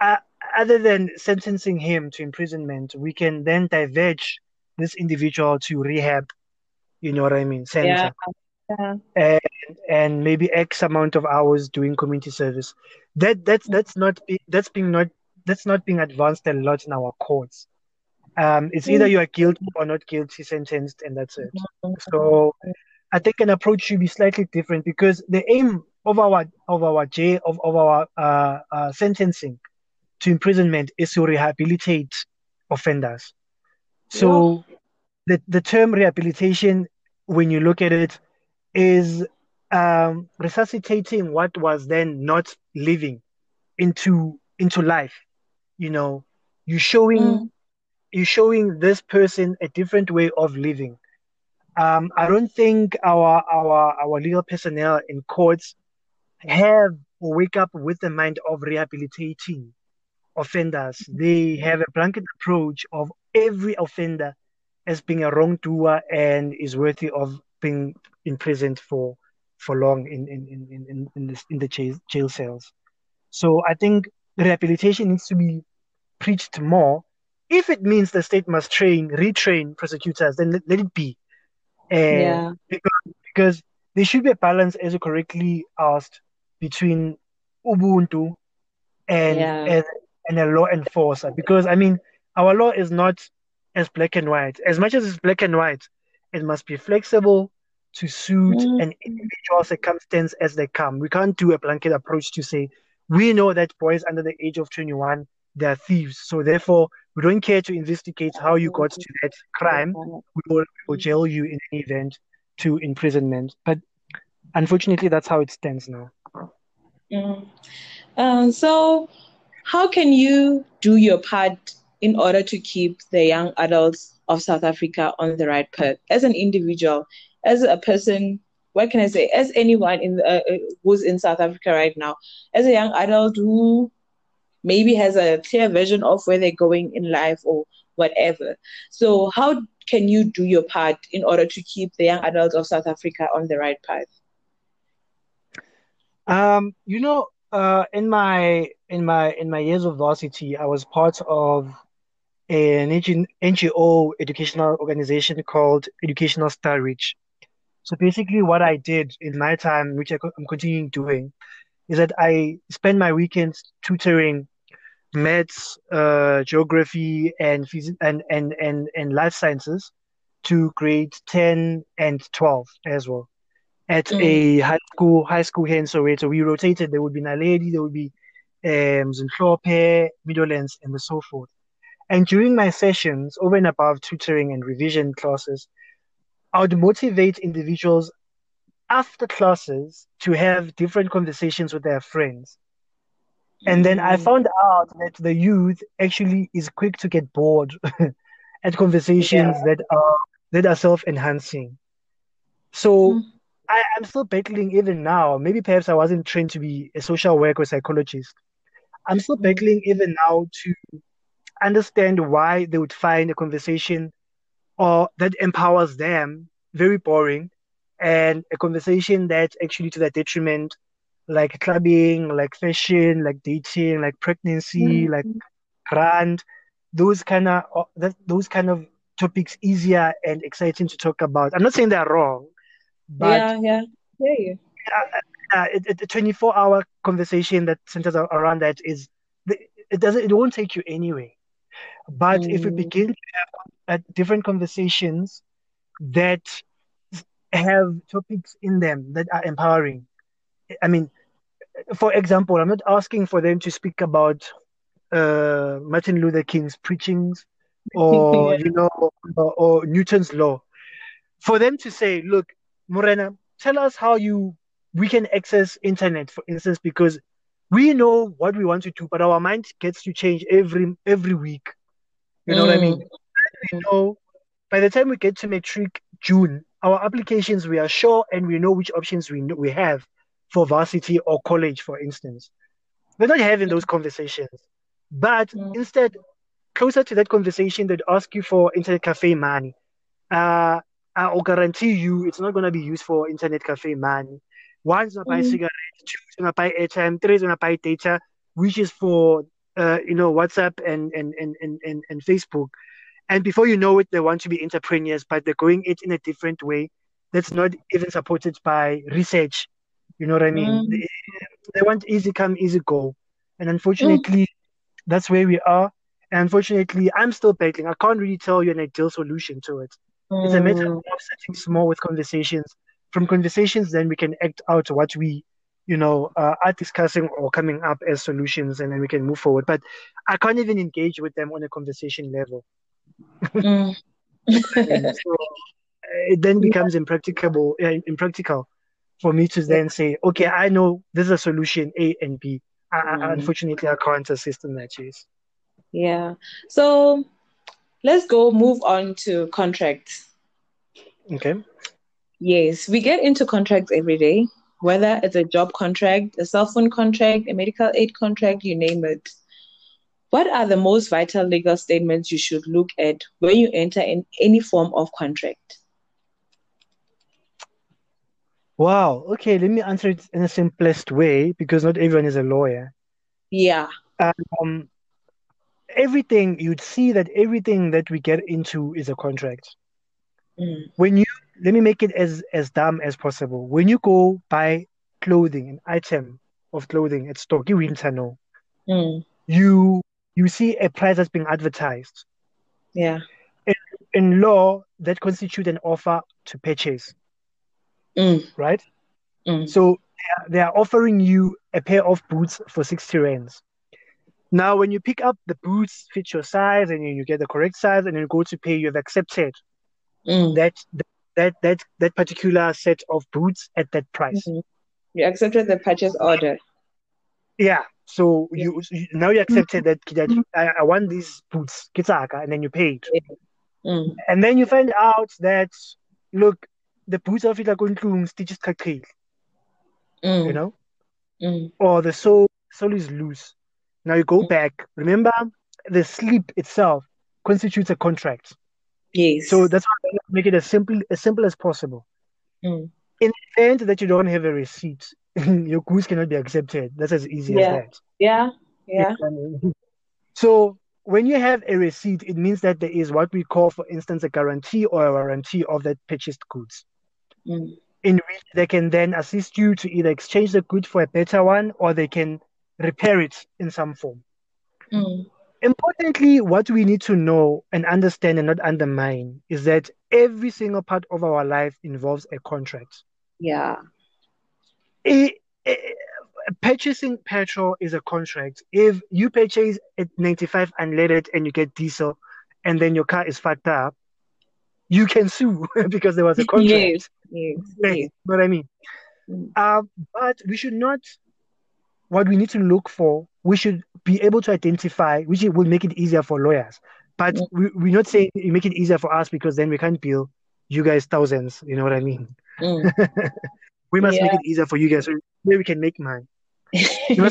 other than sentencing him to imprisonment, we can then diverge this individual to rehab, you know what I mean, center. Yeah. And maybe X amount of hours doing community service. That's not being advanced a lot in our courts. It's either you are guilty or not guilty, sentenced, and that's it. So I think an approach should be slightly different, because the aim of our sentencing to imprisonment is to rehabilitate offenders. So the term rehabilitation, when you look at it, is resuscitating what was then not living into life. You know, you're showing this person a different way of living. I don't think our legal personnel in courts have or wake up with the mind of rehabilitating offenders. They have a blanket approach of every offender as being a wrongdoer and is worthy of being imprisoned for long in the jail cells. So I think rehabilitation needs to be preached more. If it means the state must retrain prosecutors, then let it be. Because there should be a balance, as you correctly asked, between Ubuntu and a law enforcer. Because, I mean, our law is not as black and white. As much as it's black and white, it must be flexible to suit an individual circumstance as they come. We can't do a blanket approach to say, we know that boys under the age of 21, they're thieves. So therefore, we don't care to investigate how you got to that crime. We will jail you in any event to imprisonment. But unfortunately, that's how it stands now. So how can you do your part in order to keep the young adults of South Africa on the right path? As an individual, as a person, what can I say? As anyone who's in South Africa right now, as a young adult who maybe has a clear vision of where they're going in life or whatever. So how can you do your part in order to keep the young adults of South Africa on the right path? You know, in my years of varsity, I was part of an NGO educational organization called Educational Star Reach. So basically what I did in my time, which I'm continuing doing, is that I spend my weekends tutoring maths, geography, and life sciences to grade 10 and 12 as well at a high school here in Soweto. We rotated. There would be Naledi, there would be Zinhlope, Midlands, and so forth. And during my sessions, over and above tutoring and revision classes, I would motivate individuals after classes to have different conversations with their friends. And then I found out that the youth actually is quick to get bored at conversations that are self-enhancing. So I'm still battling even now. Maybe perhaps I wasn't trained to be a social worker or psychologist. I'm still battling even now to understand why they would find a conversation or that empowers them very boring, and a conversation that's actually to their detriment, like clubbing, like fashion, like dating, like pregnancy, like rand, those kind of topics easier and exciting to talk about. I'm not saying they're wrong, but a 24-hour conversation that centers around that is it won't take you anywhere. But if we begin to have different conversations that have topics in them that are empowering. I mean, for example, I'm not asking for them to speak about Martin Luther King's preachings or yeah. Or Newton's law, for them to say, look, Morena, tell us how we can access internet, for instance, because we know what we want to do, but our mind gets to change every week. You know what I mean? We know by the time we get to Matric June, our applications, we are sure, and we know which options we have for varsity or college, for instance. We're not having those conversations. But instead, closer to that conversation, they'd ask you for internet cafe money. I'll guarantee you it's not going to be used for internet cafe money. One's going to buy cigarettes, two's going to buy airtime, three's going to buy data, which is for WhatsApp and Facebook. And before you know it, they want to be entrepreneurs, but they're going it in a different way that's not even supported by research. You know what I mean? They want easy come, easy go. And unfortunately, that's where we are. And unfortunately, I'm still battling. I can't really tell you an ideal solution to it. It's a matter of setting small with conversations. From conversations, then we can act out what we, are discussing or coming up as solutions, and then we can move forward. But I can't even engage with them on a conversation level. So it then becomes impractical for me to then say, okay, I know this is a solution A and B. Unfortunately, I can't assist in that case. Yeah. So let's move on to contracts. Okay. Yes, we get into contracts every day, whether it's a job contract, a cell phone contract, a medical aid contract, you name it. What are the most vital legal statements you should look at when you enter in any form of contract? Wow. Okay, let me answer it in the simplest way, because not everyone is a lawyer. Yeah. Everything, you'd see that everything that we get into is a contract. Let me make it as dumb as possible. When you go buy clothing, an item of clothing at store, you see a price that's being advertised. Yeah. In law, that constitutes an offer to purchase. Right? So they are offering you a pair of boots for 60 rands. Now, when you pick up the boots, fit your size, and you get the correct size, and you go to pay, you have accepted that particular set of boots at that price. You accepted the purchase order. Yeah. So you accepted that I want these boots, and then you paid. And then you find out that, look, the boots are going to stitches, or the sole is loose. Now you go back. Remember, the slip itself constitutes a contract. Yes. So that's why I make it as simple as possible. In the event that you don't have a receipt, your goods cannot be accepted. That's as easy as that. Yeah. Yeah. So when you have a receipt, it means that there is what we call, for instance, a guarantee or a warranty of that purchased goods, in which they can then assist you to either exchange the good for a better one, or they can repair it in some form. Importantly, what we need to know and understand and not undermine is that every single part of our life involves a contract. Yeah. Purchasing petrol is a contract. If you purchase at 95 unleaded and you get diesel, and then your car is fucked up, you can sue because there was a contract. Yes. But I mean, but we should not. What we need to look for, we should be able to identify, which will make it easier for lawyers. But we're not saying you make it easier for us, because then we can't bill you guys thousands. You know what I mean? We must make it easier for you guys, so we can make money. You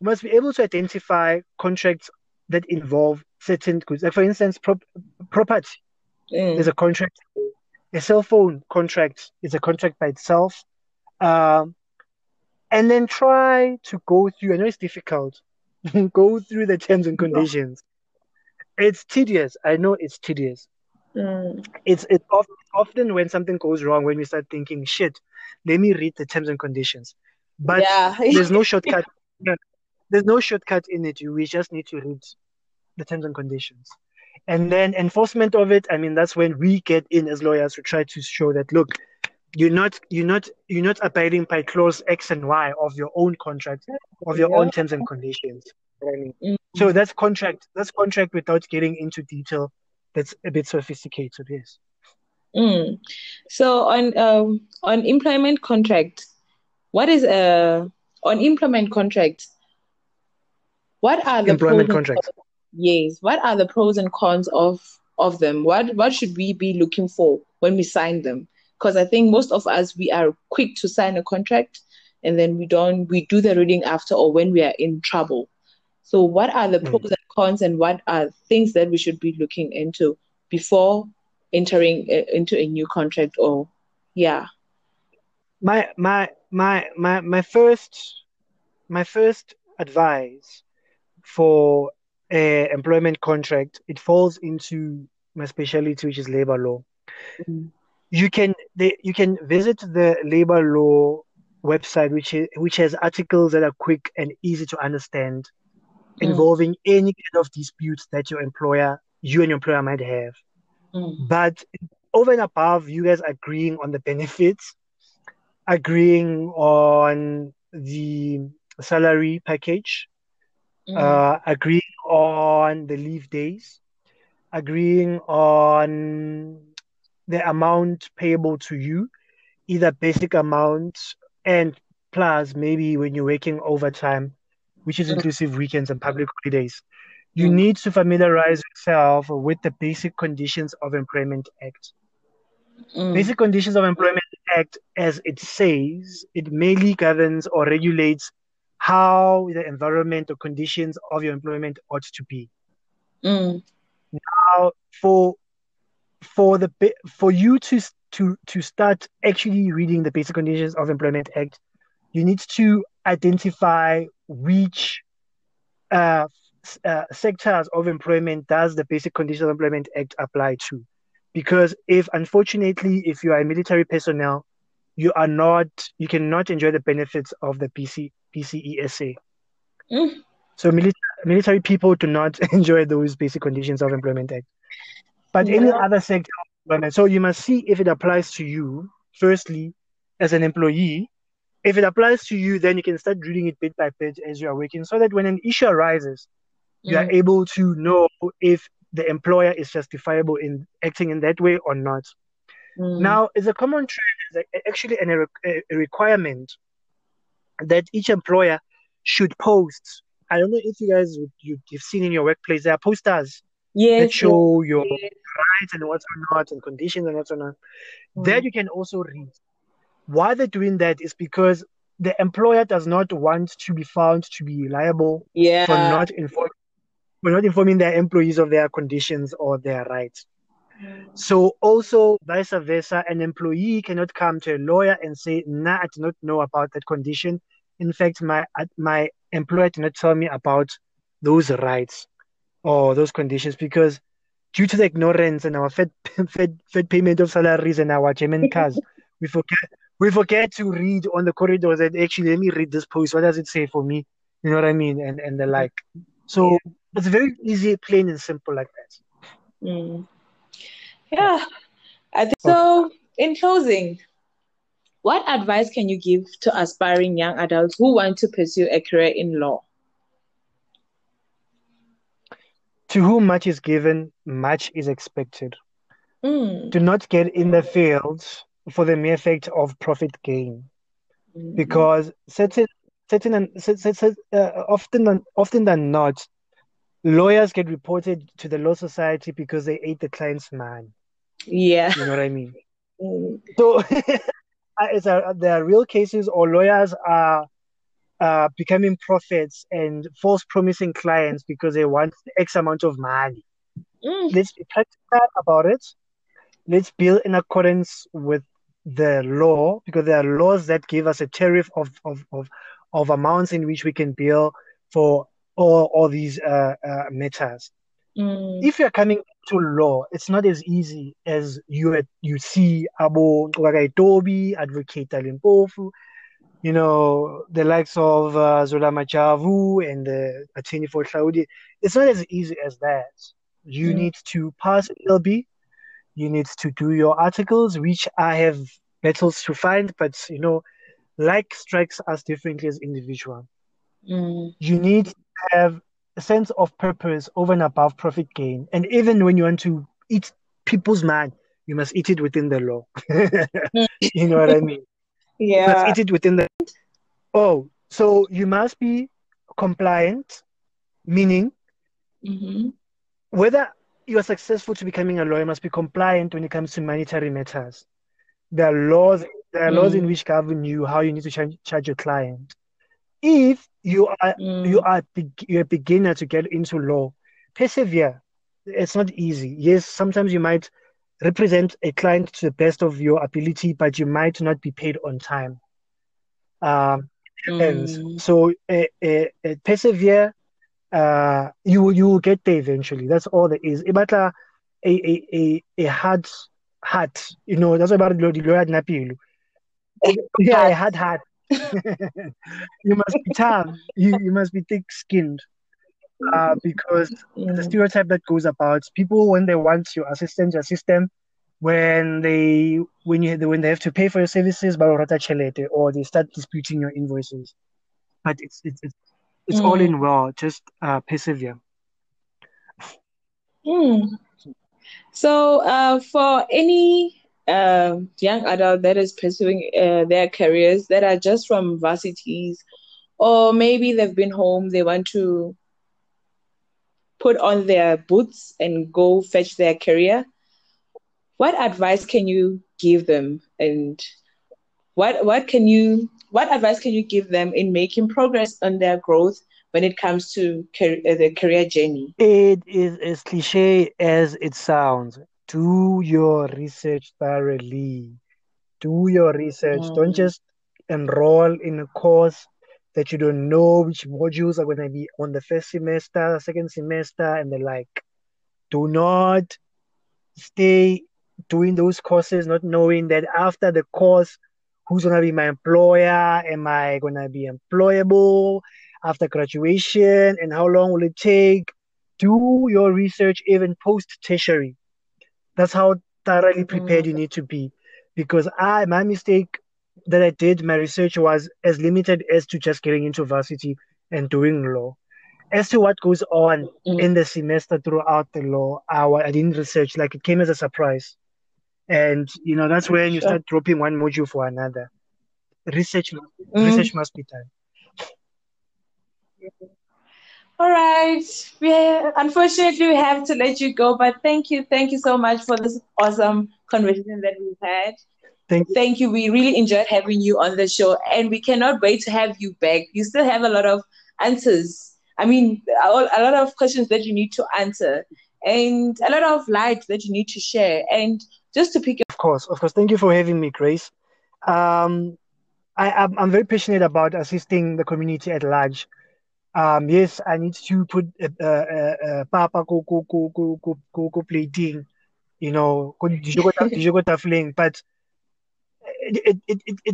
must be able to identify contracts that involve certain goods. Like, for instance, property is a contract. A cell phone contract is a contract by itself. And then try to go through, I know it's difficult, go through the terms and conditions. It's tedious. I know it's tedious. It's often when something goes wrong, when we start thinking, shit, let me read the terms and conditions. But there's no shortcut. There's no shortcut in it. We just need to read the terms and conditions. And then enforcement of it, I mean, that's when we get in as lawyers to try to show that, look, you're not abiding by clause X and Y of your own contract, of your own terms and conditions. running. So that's contract without getting into detail. That's a bit sophisticated, yes. So on employment contract, what are the employment contracts? Yes, what are the pros and cons of them? What should we be looking for when we sign them? Because I think most of us, we are quick to sign a contract and then we do the reading after or when we are in trouble. So what are the pros and cons, and what are things that we should be looking into before entering into a new contract? Or my first advice for a employment contract, it falls into my specialty, which is labor law. You can visit the labor law website, which has articles that are quick and easy to understand, involving any kind of disputes that you and your employer might have. But over and above, you guys agreeing on the benefits, agreeing on the salary package, agreeing on the leave days, agreeing on the amount payable to you, either basic amount and plus maybe when you're working overtime, which is inclusive weekends and public holidays. You need to familiarize yourself with the Basic Conditions of Employment Act. Basic Conditions of Employment Act, as it says, it mainly governs or regulates how the environment or conditions of your employment ought to be. Now, for you to start actually reading the Basic Conditions of Employment Act, you need to identify which sectors of employment does the Basic Conditions of Employment Act apply to. Because unfortunately, if you are a military personnel, you cannot enjoy the benefits of the PCESA. So military people do not enjoy those Basic Conditions of Employment Act. But any other sector of employment, so you must see if it applies to you, firstly, as an employee. If it applies to you, then you can start reading it bit by bit as you are working, so that when an issue arises, you are able to know if the employer is justifiable in acting in that way or not. Now, it's a common trend, actually a requirement that each employer should post. I don't know if you guys, you've seen in your workplace, there are posters that show your rights and what's or not, and conditions and what's or not. That you can also read. Why they're doing that is because the employer does not want to be found to be liable for not informing their employees of their conditions or their rights. So also, vice versa, an employee cannot come to a lawyer and say, nah, I do not know about that condition. In fact, my employer did not tell me about those rights or those conditions, because due to the ignorance and our fed payment of salaries and our German cars, we forget to read on the corridors that actually, let me read this post. What does it say for me? You know what I mean? And the like. So it's very easy, plain and simple like that. Yeah. I think so. In closing, what advice can you give to aspiring young adults who want to pursue a career in law? To whom much is given, much is expected. Do not get in the field for the mere fact of profit gain, because often than not, lawyers get reported to the law society because they ate the client's man. You know what I mean? So there are real cases, or lawyers are becoming prophets and false promising clients because they want X amount of money. Let's be practical about it. Let's build in accordance with the law, because there are laws that give us a tariff of amounts in which we can bill for all these matters. If you're coming to law, it's not as easy as you see Abo Tobi, Advocate Talimpofu, you know, the likes of Zola Machavu and the attorney for Saudi. It's not as easy as that. You need to pass LB. You need to do your articles, which I have battles to find, but, you know, like strikes us differently as individuals. You need to have a sense of purpose over and above profit gain. And even when you want to eat people's mind, you must eat it within the law. You know what I mean? Yeah. You must eat it within the... Oh, so you must be compliant, meaning whether you're successful to becoming a lawyer, must be compliant when it comes to monetary matters. There are laws in which govern you, how you need to charge your client. If you're a beginner to get into law, persevere. It's not easy. Yes, sometimes you might represent a client to the best of your ability, but you might not be paid on time. And so persevere. You will get there eventually. That's all there is. Ibata a hard heart. You know, that's about the lawyer napilu. Yeah, a hard heart. You must be tough. You must be thick-skinned, because the stereotype that goes about people when they want your assistance, when they have to pay for your services, or they start disputing your invoices. But it's all in well. Just persevere. So, for any young adult that is pursuing their careers that are just from varsities, or maybe they've been home, they want to put on their boots and go fetch their career, what advice can you give them, and what advice can you give them in making progress on their growth when it comes to the career journey? It is as cliche as it sounds. Do your research thoroughly. Do your research. Don't just enroll in a course that you don't know which modules are going to be on the first semester, second semester, and the like. Do not stay doing those courses not knowing that after the course, who's going to be my employer? Am I going to be employable after graduation? And how long will it take? Do your research even post-tertiary. That's how thoroughly prepared you need to be, because my mistake that I did, my research was as limited as to just getting into varsity and doing law. As to what goes on in the semester throughout the law, I didn't research. Like, it came as a surprise. And, you know, that's when you start dropping one module for another. Research must be done. All right. Yeah, unfortunately, we have to let you go, but thank you. Thank you so much for this awesome conversation that we've had. Thank you. We really enjoyed having you on the show, and we cannot wait to have you back. You still have a lot of answers. I mean, a lot of questions that you need to answer, and a lot of light that you need to share. And just to pick up. Of course. Thank you for having me, Grace. I'm very passionate about assisting the community at large. Yes, I need to put papa go plating, you know, but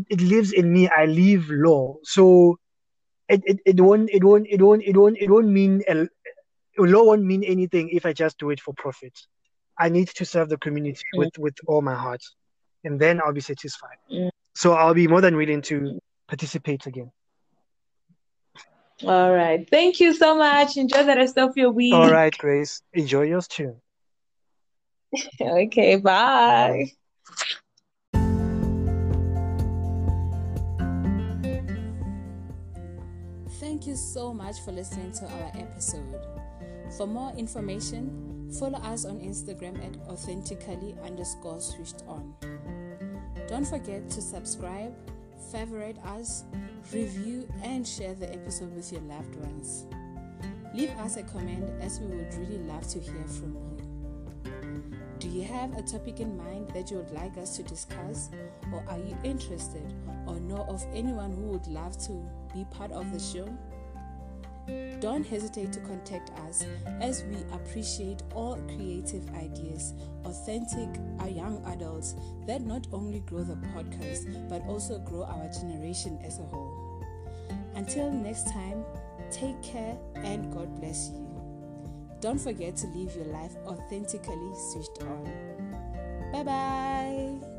it lives in me. I live law, so law won't mean anything if I just do it for profit. I need to serve the community with all my heart, and then I'll be satisfied. So I'll be more than willing to participate again. All right. Thank you so much. Enjoy the rest of your week. All right, Grace. Enjoy yours too. Okay, bye. Thank you so much for listening to our episode. For more information, follow us on Instagram at authentically_switched on. Don't forget to subscribe, favorite us, review and share the episode with your loved ones. Leave us a comment, as we would really love to hear from you. Do you have a topic in mind that you would like us to discuss, or are you interested or know of anyone who would love to be part of the show? Don't hesitate to contact us, as we appreciate all creative ideas, authentic young adults that not only grow the podcast but also grow our generation as a whole. Until next time, take care and God bless you. Don't forget to live your life authentically switched on. Bye bye.